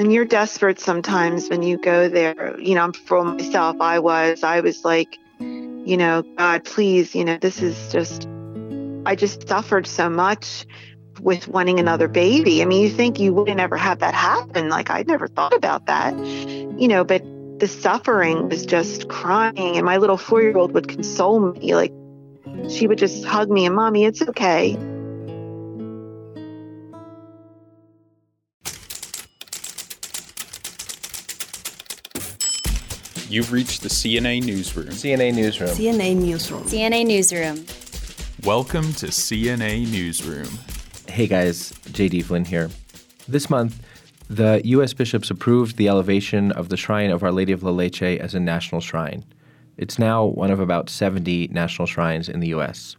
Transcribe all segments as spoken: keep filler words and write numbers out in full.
And you're desperate sometimes when you go there. You know, for myself, I was, I was like, you know, God, please, you know, this is just, I just suffered so much with wanting another baby. I mean, you think you wouldn't ever have that happen. Like, I never thought about that, you know, but the suffering was just crying. And my little four-year-old would console me. Like, she would just hug me and, Mommy, it's okay. You've reached the C N A Newsroom. C N A Newsroom. C N A Newsroom. C N A Newsroom. Welcome to C N A Newsroom. Hey guys, J D. Flynn here. This month, the U S bishops approved the elevation of the Shrine of Our Lady of La Leche as a national shrine. It's now one of about seventy national shrines in the U S.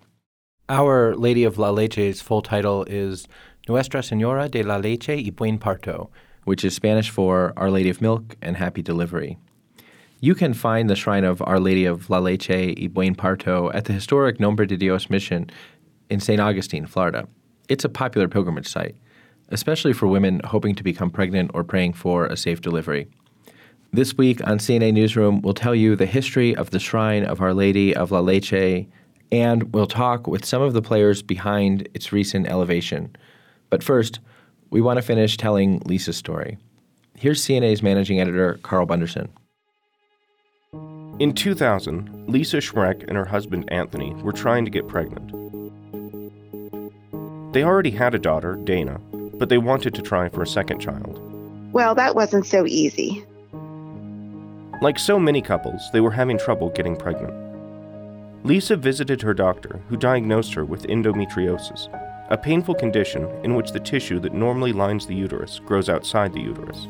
Our Lady of La Leche's full title is Nuestra Señora de la Leche y Buen Parto, which is Spanish for Our Lady of Milk and Happy Delivery. You can find the Shrine of Our Lady of La Leche y Buen Parto at the historic Nombre de Dios Mission in Saint Augustine, Florida. It's a popular pilgrimage site, especially for women hoping to become pregnant or praying for a safe delivery. This week on C N A Newsroom, we'll tell you the history of the Shrine of Our Lady of La Leche, and we'll talk with some of the players behind its recent elevation. But first, we want to finish telling Lisa's story. Here's C N A's managing editor, Carl Bunderson. In two thousand, Lisa Schreck and her husband Anthony were trying to get pregnant. They already had a daughter, Dana, but they wanted to try for a second child. Well, that wasn't so easy. Like so many couples, they were having trouble getting pregnant. Lisa visited her doctor, who diagnosed her with endometriosis, a painful condition in which the tissue that normally lines the uterus grows outside the uterus.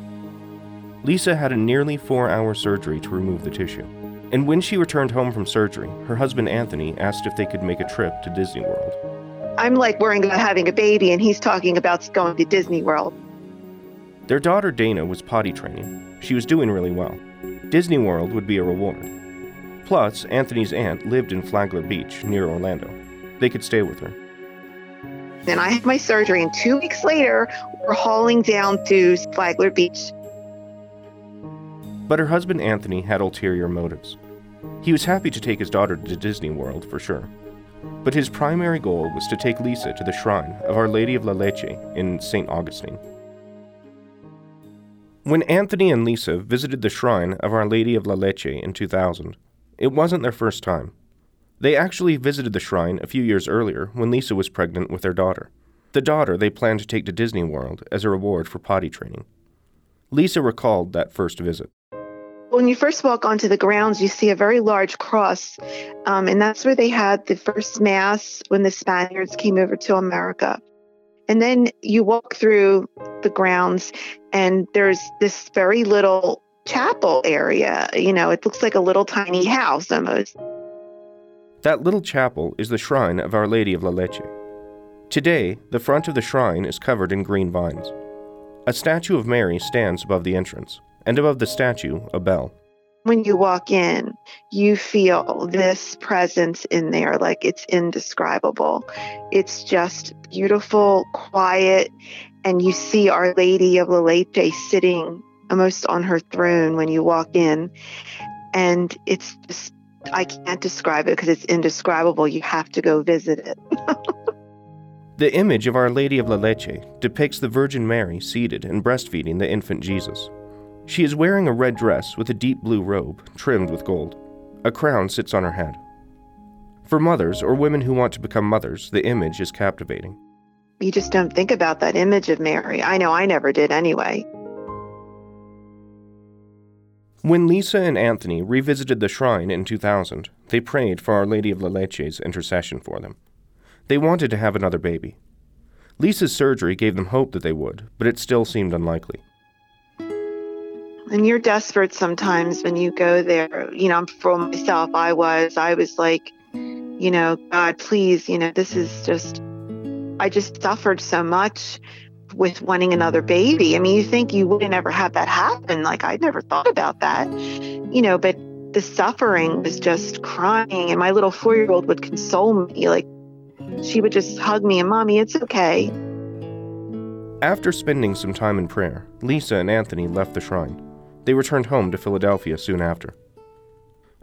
Lisa had a nearly four-hour surgery to remove the tissue. And when she returned home from surgery, her husband Anthony asked if they could make a trip to Disney World. I'm like worrying about having a baby, and he's talking about going to Disney World. Their daughter Dana was potty training. She was doing really well. Disney World would be a reward. Plus, Anthony's aunt lived in Flagler Beach near Orlando. They could stay with her. Then I had my surgery, and two weeks later, we're hauling down to Flagler Beach. But her husband Anthony had ulterior motives. He was happy to take his daughter to Disney World, for sure. But his primary goal was to take Lisa to the Shrine of Our Lady of La Leche in Saint Augustine. When Anthony and Lisa visited the Shrine of Our Lady of La Leche in two thousand, it wasn't their first time. They actually visited the shrine a few years earlier when Lisa was pregnant with their daughter, the daughter they planned to take to Disney World as a reward for potty training. Lisa recalled that first visit. When you first walk onto the grounds, you see a very large cross, um, and that's where they had the first mass when the Spaniards came over to America. And then you walk through the grounds, and there's this very little chapel area. You know, it looks like a little tiny house almost. That little chapel is the Shrine of Our Lady of La Leche. Today, the front of the shrine is covered in green vines. A statue of Mary stands above the entrance. And above the statue, a bell. When you walk in, you feel this presence in there, like it's indescribable. It's just beautiful, quiet, and you see Our Lady of La Leche sitting almost on her throne when you walk in. And it's just, I can't describe it because it's indescribable. You have to go visit it. The image of Our Lady of La Leche depicts the Virgin Mary seated and breastfeeding the infant Jesus. She is wearing a red dress with a deep blue robe, trimmed with gold. A crown sits on her head. For mothers or women who want to become mothers, the image is captivating. You just don't think about that image of Mary. I know I never did anyway. When Lisa and Anthony revisited the shrine in two thousand, they prayed for Our Lady of La Leche's intercession for them. They wanted to have another baby. Lisa's surgery gave them hope that they would, but it still seemed unlikely. And you're desperate sometimes when you go there. You know, for myself, I was, I was like, you know, God, please, you know, this is just, I just suffered so much with wanting another baby. I mean, you think you wouldn't ever have that happen. Like, I never thought about that, you know, but the suffering was just crying. And my little four-year-old would console me. Like, she would just hug me and, Mommy, it's okay. After spending some time in prayer, Lisa and Anthony left the shrine. They returned home to Philadelphia soon after.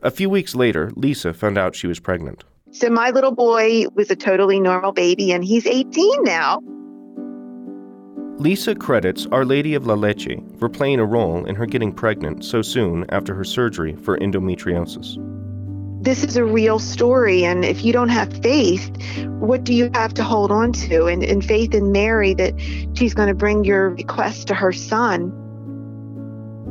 A few weeks later, Lisa found out she was pregnant. So my little boy was a totally normal baby, and he's eighteen now. Lisa credits Our Lady of La Leche for playing a role in her getting pregnant so soon after her surgery for endometriosis. This is a real story, and if you don't have faith, what do you have to hold on to? And, and faith in Mary that she's going to bring your request to her son.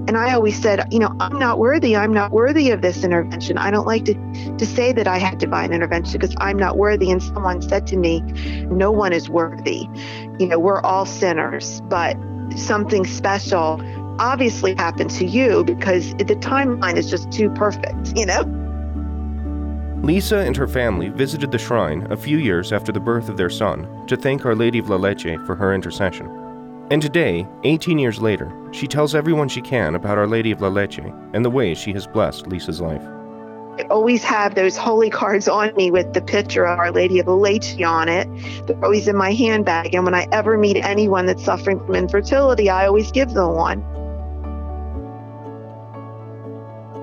And I always said, you know, I'm not worthy. I'm not worthy of this intervention. I don't like to, to say that I had divine intervention because I'm not worthy. And someone said to me, no one is worthy. You know, we're all sinners, but something special obviously happened to you because the timeline is just too perfect, you know? Lisa and her family visited the shrine a few years after the birth of their son to thank Our Lady of La Leche for her intercession. And today, eighteen years later, she tells everyone she can about Our Lady of La Leche and the way she has blessed Lisa's life. I always have those holy cards on me with the picture of Our Lady of La Leche on it. They're always in my handbag, and when I ever meet anyone that's suffering from infertility, I always give them one.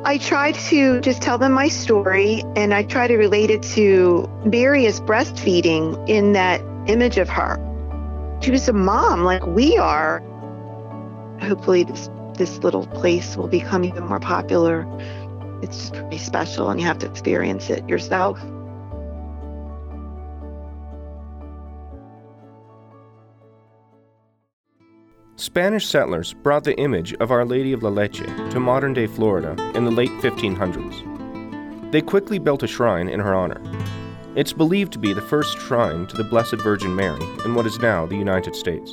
I try to just tell them my story, and I try to relate it to Mary as breastfeeding in that image of her. She was a mom like we are. Hopefully this this little place will become even more popular. It's just pretty special, and you have to experience it yourself. Spanish settlers brought the image of Our Lady of La Leche to modern-day Florida in the late fifteen hundreds. They quickly built a shrine in her honor. It's believed to be the first shrine to the Blessed Virgin Mary in what is now the United States.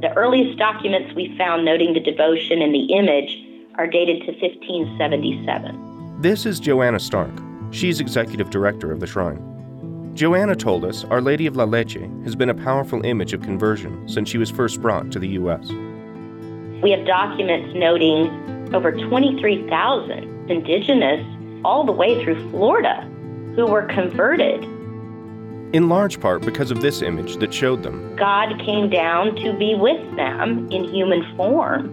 The earliest documents we found noting the devotion in the image are dated to fifteen seventy-seven. This is Joanna Stark. She's executive director of the shrine. Joanna told us Our Lady of La Leche has been a powerful image of conversion since she was first brought to the U S. We have documents noting over twenty-three thousand indigenous all the way through Florida who were converted. In large part because of this image that showed them God came down to be with them in human form.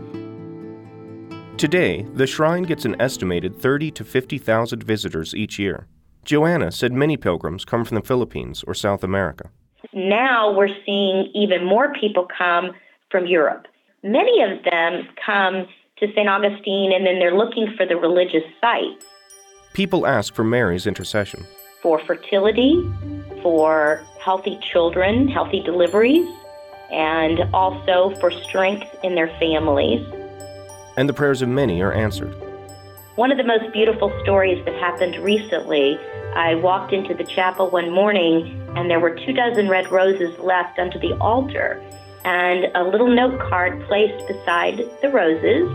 Today, the shrine gets an estimated thirty thousand to fifty thousand visitors each year. Joanna said many pilgrims come from the Philippines or South America. Now we're seeing even more people come from Europe. Many of them come to Saint Augustine, and then they're looking for the religious sites. People ask for Mary's intercession. For fertility, for healthy children, healthy deliveries, and also for strength in their families. And the prayers of many are answered. One of the most beautiful stories that happened recently, I walked into the chapel one morning, and there were two dozen red roses left under the altar, and a little note card placed beside the roses,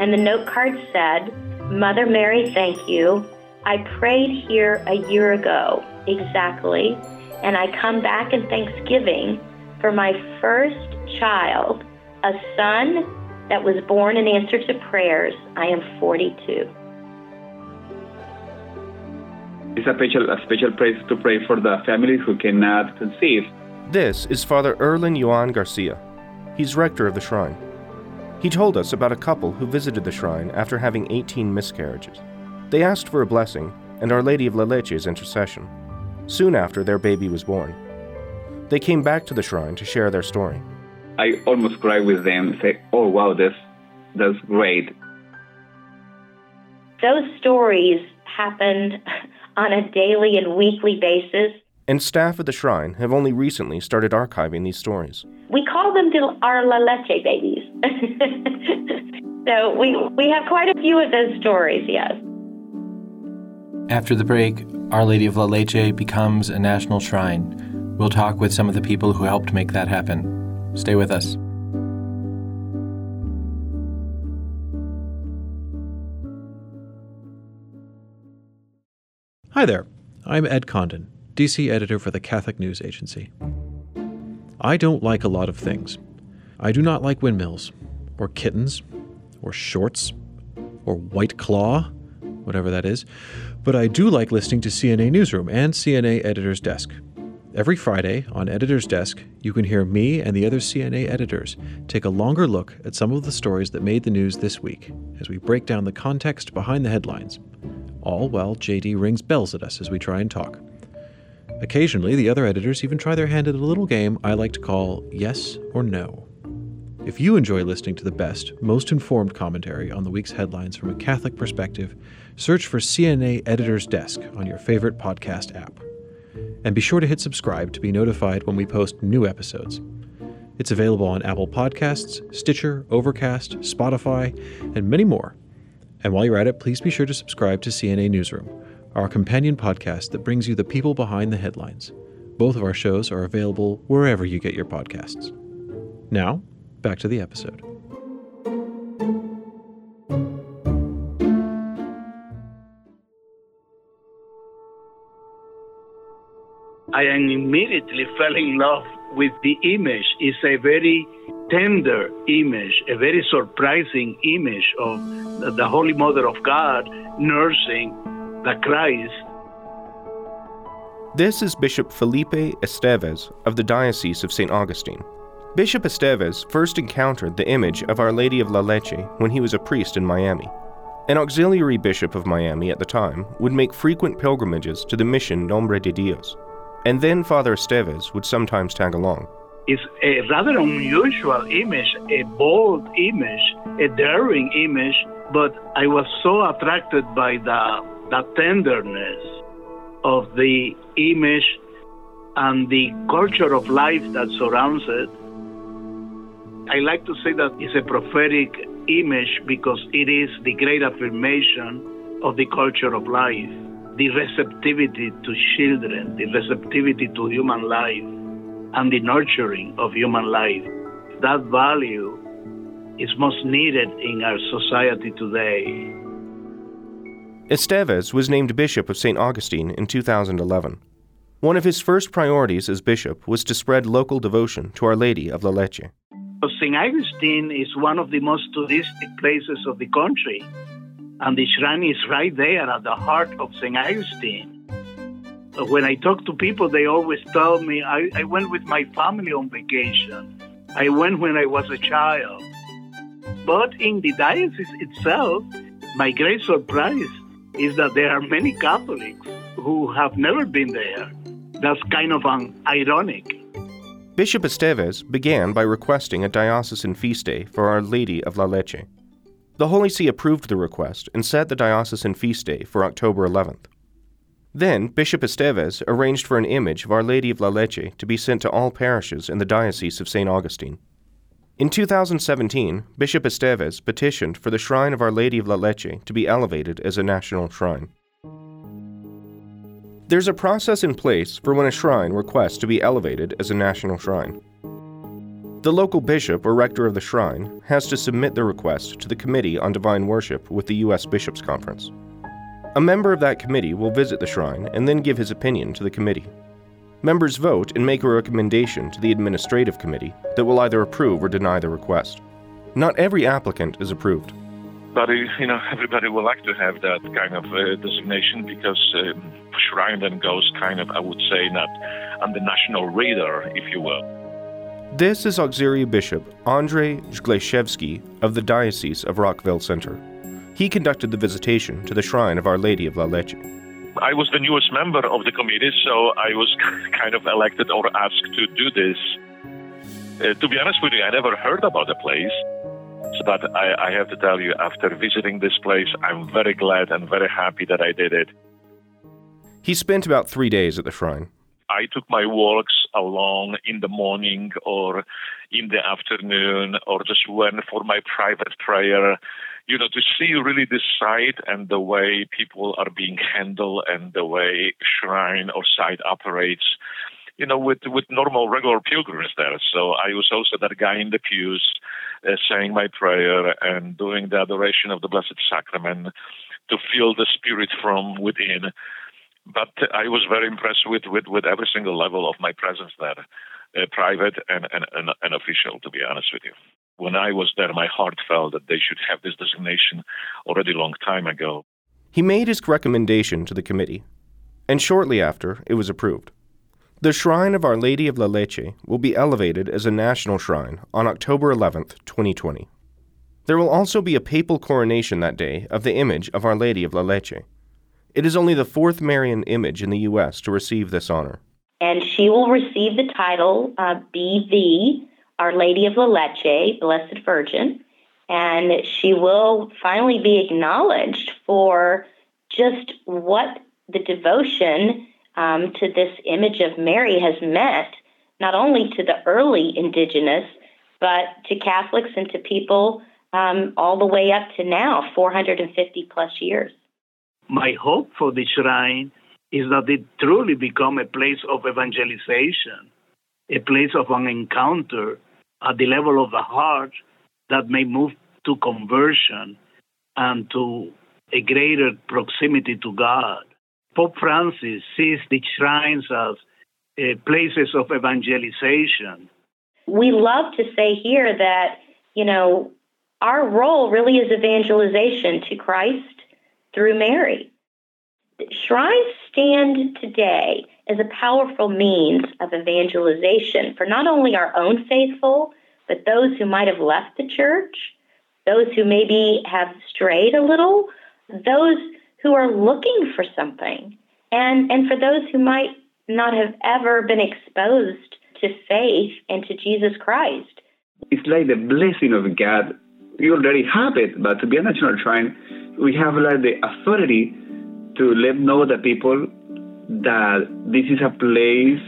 and the note card said, Mother Mary, thank you. I prayed here a year ago, exactly, and I come back in Thanksgiving for my first child, a son that was born in answer to prayers. I am forty-two. It's a special, a special place to pray for the families who cannot conceive. This is Father Erlen Yuan Garcia. He's rector of the shrine. He told us about a couple who visited the shrine after having eighteen miscarriages. They asked for a blessing and Our Lady of La Leche's intercession soon after their baby was born. They came back to the shrine to share their story. I almost cried with them and said, oh, wow, that's, that's great. Those stories happened on a daily and weekly basis. And staff at the shrine have only recently started archiving these stories. We call them our La Leche babies. So we, we have quite a few of those stories, yes. After the break, Our Lady of La Leche becomes a national shrine. We'll talk with some of the people who helped make that happen. Stay with us. Hi there. I'm Ed Condon, D C editor for the Catholic News Agency. I don't like a lot of things. I do not like windmills, or kittens, or shorts, or White Claw, whatever that is, but I do like listening to C N A Newsroom and C N A Editor's Desk. Every Friday on Editor's Desk, you can hear me and the other C N A editors take a longer look at some of the stories that made the news this week as we break down the context behind the headlines, all while J D rings bells at us as we try and talk. Occasionally, the other editors even try their hand at a little game I like to call Yes or No. If you enjoy listening to the best, most informed commentary on the week's headlines from a Catholic perspective, search for C N A Editor's Desk on your favorite podcast app. And be sure to hit subscribe to be notified when we post new episodes. It's available on Apple Podcasts, Stitcher, Overcast, Spotify, and many more. And while you're at it, please be sure to subscribe to C N A Newsroom, our companion podcast that brings you the people behind the headlines. Both of our shows are available wherever you get your podcasts. Now, back to the episode. I immediately fell in love with the image. It's a very tender image, a very surprising image of the Holy Mother of God nursing the Christ. This is Bishop Felipe Estevez of the Diocese of Saint Augustine. Bishop Estevez first encountered the image of Our Lady of La Leche when he was a priest in Miami. An auxiliary bishop of Miami at the time would make frequent pilgrimages to the mission Nombre de Dios, and then Father Estevez would sometimes tag along. It's a rather unusual image, a bold image, a daring image, but I was so attracted by the, the tenderness of the image and the culture of life that surrounds it. I like to say that it's a prophetic image because it is the great affirmation of the culture of life, the receptivity to children, the receptivity to human life, and the nurturing of human life. That value is most needed in our society today. Estevez was named Bishop of Saint Augustine in two thousand eleven. One of his first priorities as bishop was to spread local devotion to Our Lady of La Leche. Saint Augustine is one of the most touristic places of the country, and the shrine is right there at the heart of Saint Augustine. When I talk to people, they always tell me, I, I went with my family on vacation. I went when I was a child. But in the diocese itself, my great surprise is that there are many Catholics who have never been there. That's kind of an ironic. Bishop Estevez began by requesting a diocesan feast day for Our Lady of La Leche. The Holy See approved the request and set the diocesan feast day for October eleventh. Then, Bishop Estevez arranged for an image of Our Lady of La Leche to be sent to all parishes in the Diocese of Saint Augustine. In two thousand seventeen, Bishop Estevez petitioned for the shrine of Our Lady of La Leche to be elevated as a national shrine. There's a process in place for when a shrine requests to be elevated as a national shrine. The local bishop or rector of the shrine has to submit the request to the Committee on Divine Worship with the U S Bishops' Conference. A member of that committee will visit the shrine and then give his opinion to the committee. Members vote and make a recommendation to the Administrative Committee that will either approve or deny the request. Not every applicant is approved. But, you know, everybody would like to have that kind of uh, designation because um, shrine then goes kind of, I would say, not on the national radar, if you will. This is Auxiliary Bishop Andrej Żgleszewski of the Diocese of Rockville Center. He conducted the visitation to the shrine of Our Lady of La Leche. I was the newest member of the committee, so I was kind of elected or asked to do this. Uh, to be honest with you, I never heard about the place. But I, I have to tell you, after visiting this place, I'm very glad and very happy that I did it. He spent about three days at the shrine. I took my walks along in the morning or in the afternoon, or just went for my private prayer, you know, to see really this site and the way people are being handled and the way shrine or site operates, you know, with, with normal, regular pilgrims there. So I was also that guy in the pews, uh, saying my prayer and doing the adoration of the Blessed Sacrament to feel the spirit from within. But I was very impressed with, with, with every single level of my presence there, uh, private and, and, and, and official, to be honest with you. When I was there, my heart felt that they should have this designation already a long time ago. He made his recommendation to the committee, and shortly after, it was approved. The Shrine of Our Lady of La Leche will be elevated as a national shrine on October eleventh, twenty twenty. There will also be a papal coronation that day of the image of Our Lady of La Leche. It is only the fourth Marian image in the U S to receive this honor. And she will receive the title uh, B V, Our Lady of La Leche, Blessed Virgin, and she will finally be acknowledged for just what the devotion um, to this image of Mary has meant, not only to the early indigenous, but to Catholics and to people um, all the way up to now, four hundred fifty plus years. My hope for the shrine is that it truly become a place of evangelization, a place of an encounter at the level of the heart that may move to conversion and to a greater proximity to God. Pope Francis sees the shrines as uh, places of evangelization. We love to say here that, you know, our role really is evangelization to Christ through Mary. Shrines stand today as a powerful means of evangelization for not only our own faithful, but those who might have left the church, those who maybe have strayed a little, those who are looking for something, and, and for those who might not have ever been exposed to faith and to Jesus Christ. It's like the blessing of God. We already have it, but to be a national shrine, we have like the authority to let know the people that this is a place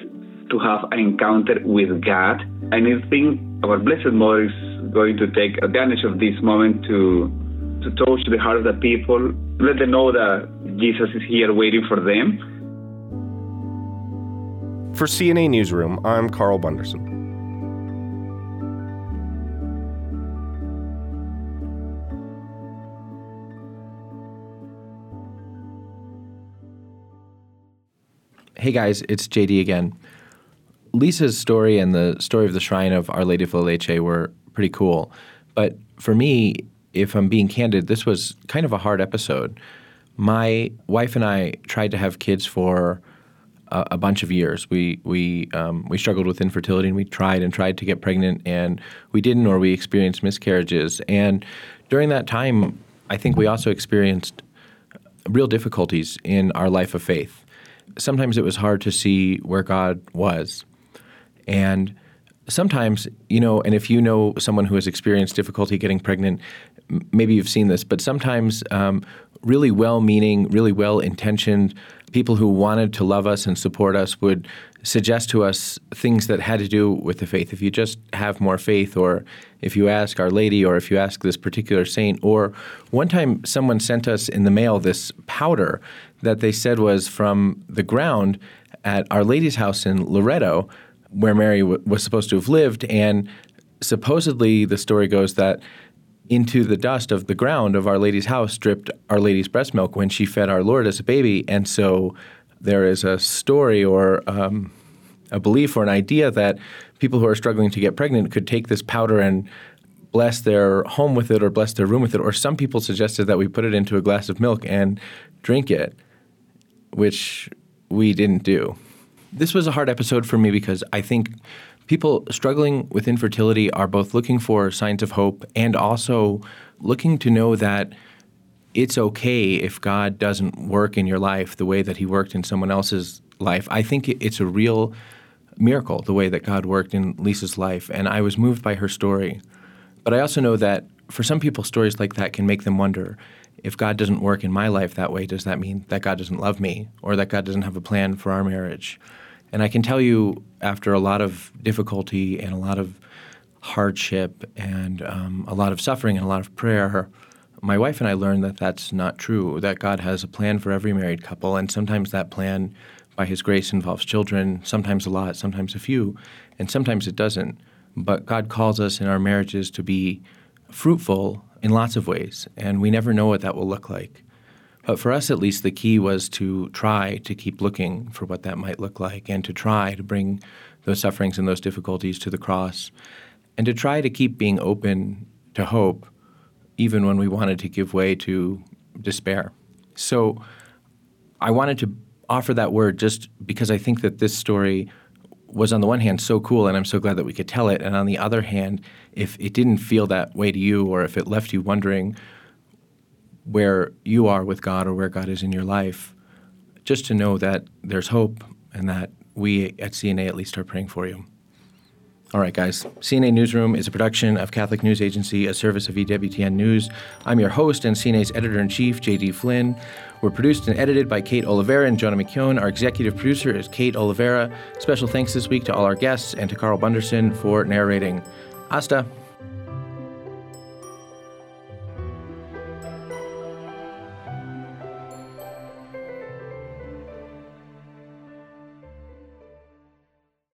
to have an encounter with God. And I think our Blessed Mother is going to take advantage of this moment to to touch the heart of the people, let them know that Jesus is here waiting for them. For C N A Newsroom, I'm Carl Bunderson. Hey guys, it's J D again. Lisa's story and the story of the Shrine of Our Lady of La Leche were pretty cool. But for me, if I'm being candid, this was kind of a hard episode. My wife and I tried to have kids for a, a bunch of years. We we um, we struggled with infertility, and we tried and tried to get pregnant, and we didn't, or we experienced miscarriages. And during that time, I think we also experienced real difficulties in our life of faith. Sometimes it was hard to see where God was. And sometimes, you know, and if you know someone who has experienced difficulty getting pregnant, maybe you've seen this, but sometimes um, really well-meaning, really well-intentioned people who wanted to love us and support us would suggest to us things that had to do with the faith. If you just have more faith, or if you ask Our Lady, or if you ask this particular saint, or one time someone sent us in the mail this powder that they said was from the ground at Our Lady's house in Loreto, where Mary w- was supposed to have lived. And supposedly the story goes that into the dust of the ground of Our Lady's house dripped Our Lady's breast milk when she fed our Lord as a baby. And so there is a story or um, a belief or an idea that people who are struggling to get pregnant could take this powder and bless their home with it or bless their room with it. Or some people suggested that we put it into a glass of milk and drink it, which we didn't do. This was a hard episode for me because I think people struggling with infertility are both looking for signs of hope and also looking to know that it's okay if God doesn't work in your life the way that he worked in someone else's life. I think it's a real miracle the way that God worked in Lisa's life, and I was moved by her story. But I also know that for some people, stories like that can make them wonder, if God doesn't work in my life that way, does that mean that God doesn't love me or that God doesn't have a plan for our marriage? And I can tell you, after a lot of difficulty and a lot of hardship and um, a lot of suffering and a lot of prayer, my wife and I learned that that's not true, that God has a plan for every married couple, and sometimes that plan, by his grace, involves children, sometimes a lot, sometimes a few, and sometimes it doesn't. But God calls us in our marriages to be fruitful in lots of ways, and we never know what that will look like. But for us, at least, the key was to try to keep looking for what that might look like, and to try to bring those sufferings and those difficulties to the cross, and to try to keep being open to hope, even when we wanted to give way to despair. So I wanted to offer that word just because I think that this story was on the one hand so cool, and I'm so glad that we could tell it, and on the other hand, if it didn't feel that way to you, or if it left you wondering where you are with God or where God is in your life, just to know that there's hope and that we at C N A at least are praying for you. All right, guys. C N A Newsroom is a production of Catholic News Agency, a service of E W T N News. I'm your host and C N A's editor-in-chief, J D. Flynn. We're produced and edited by Kate Oliveira and Joanna McKeown. Our executive producer is Kate Oliveira. Special thanks this week to all our guests and to Carl Bunderson for narrating. Hasta.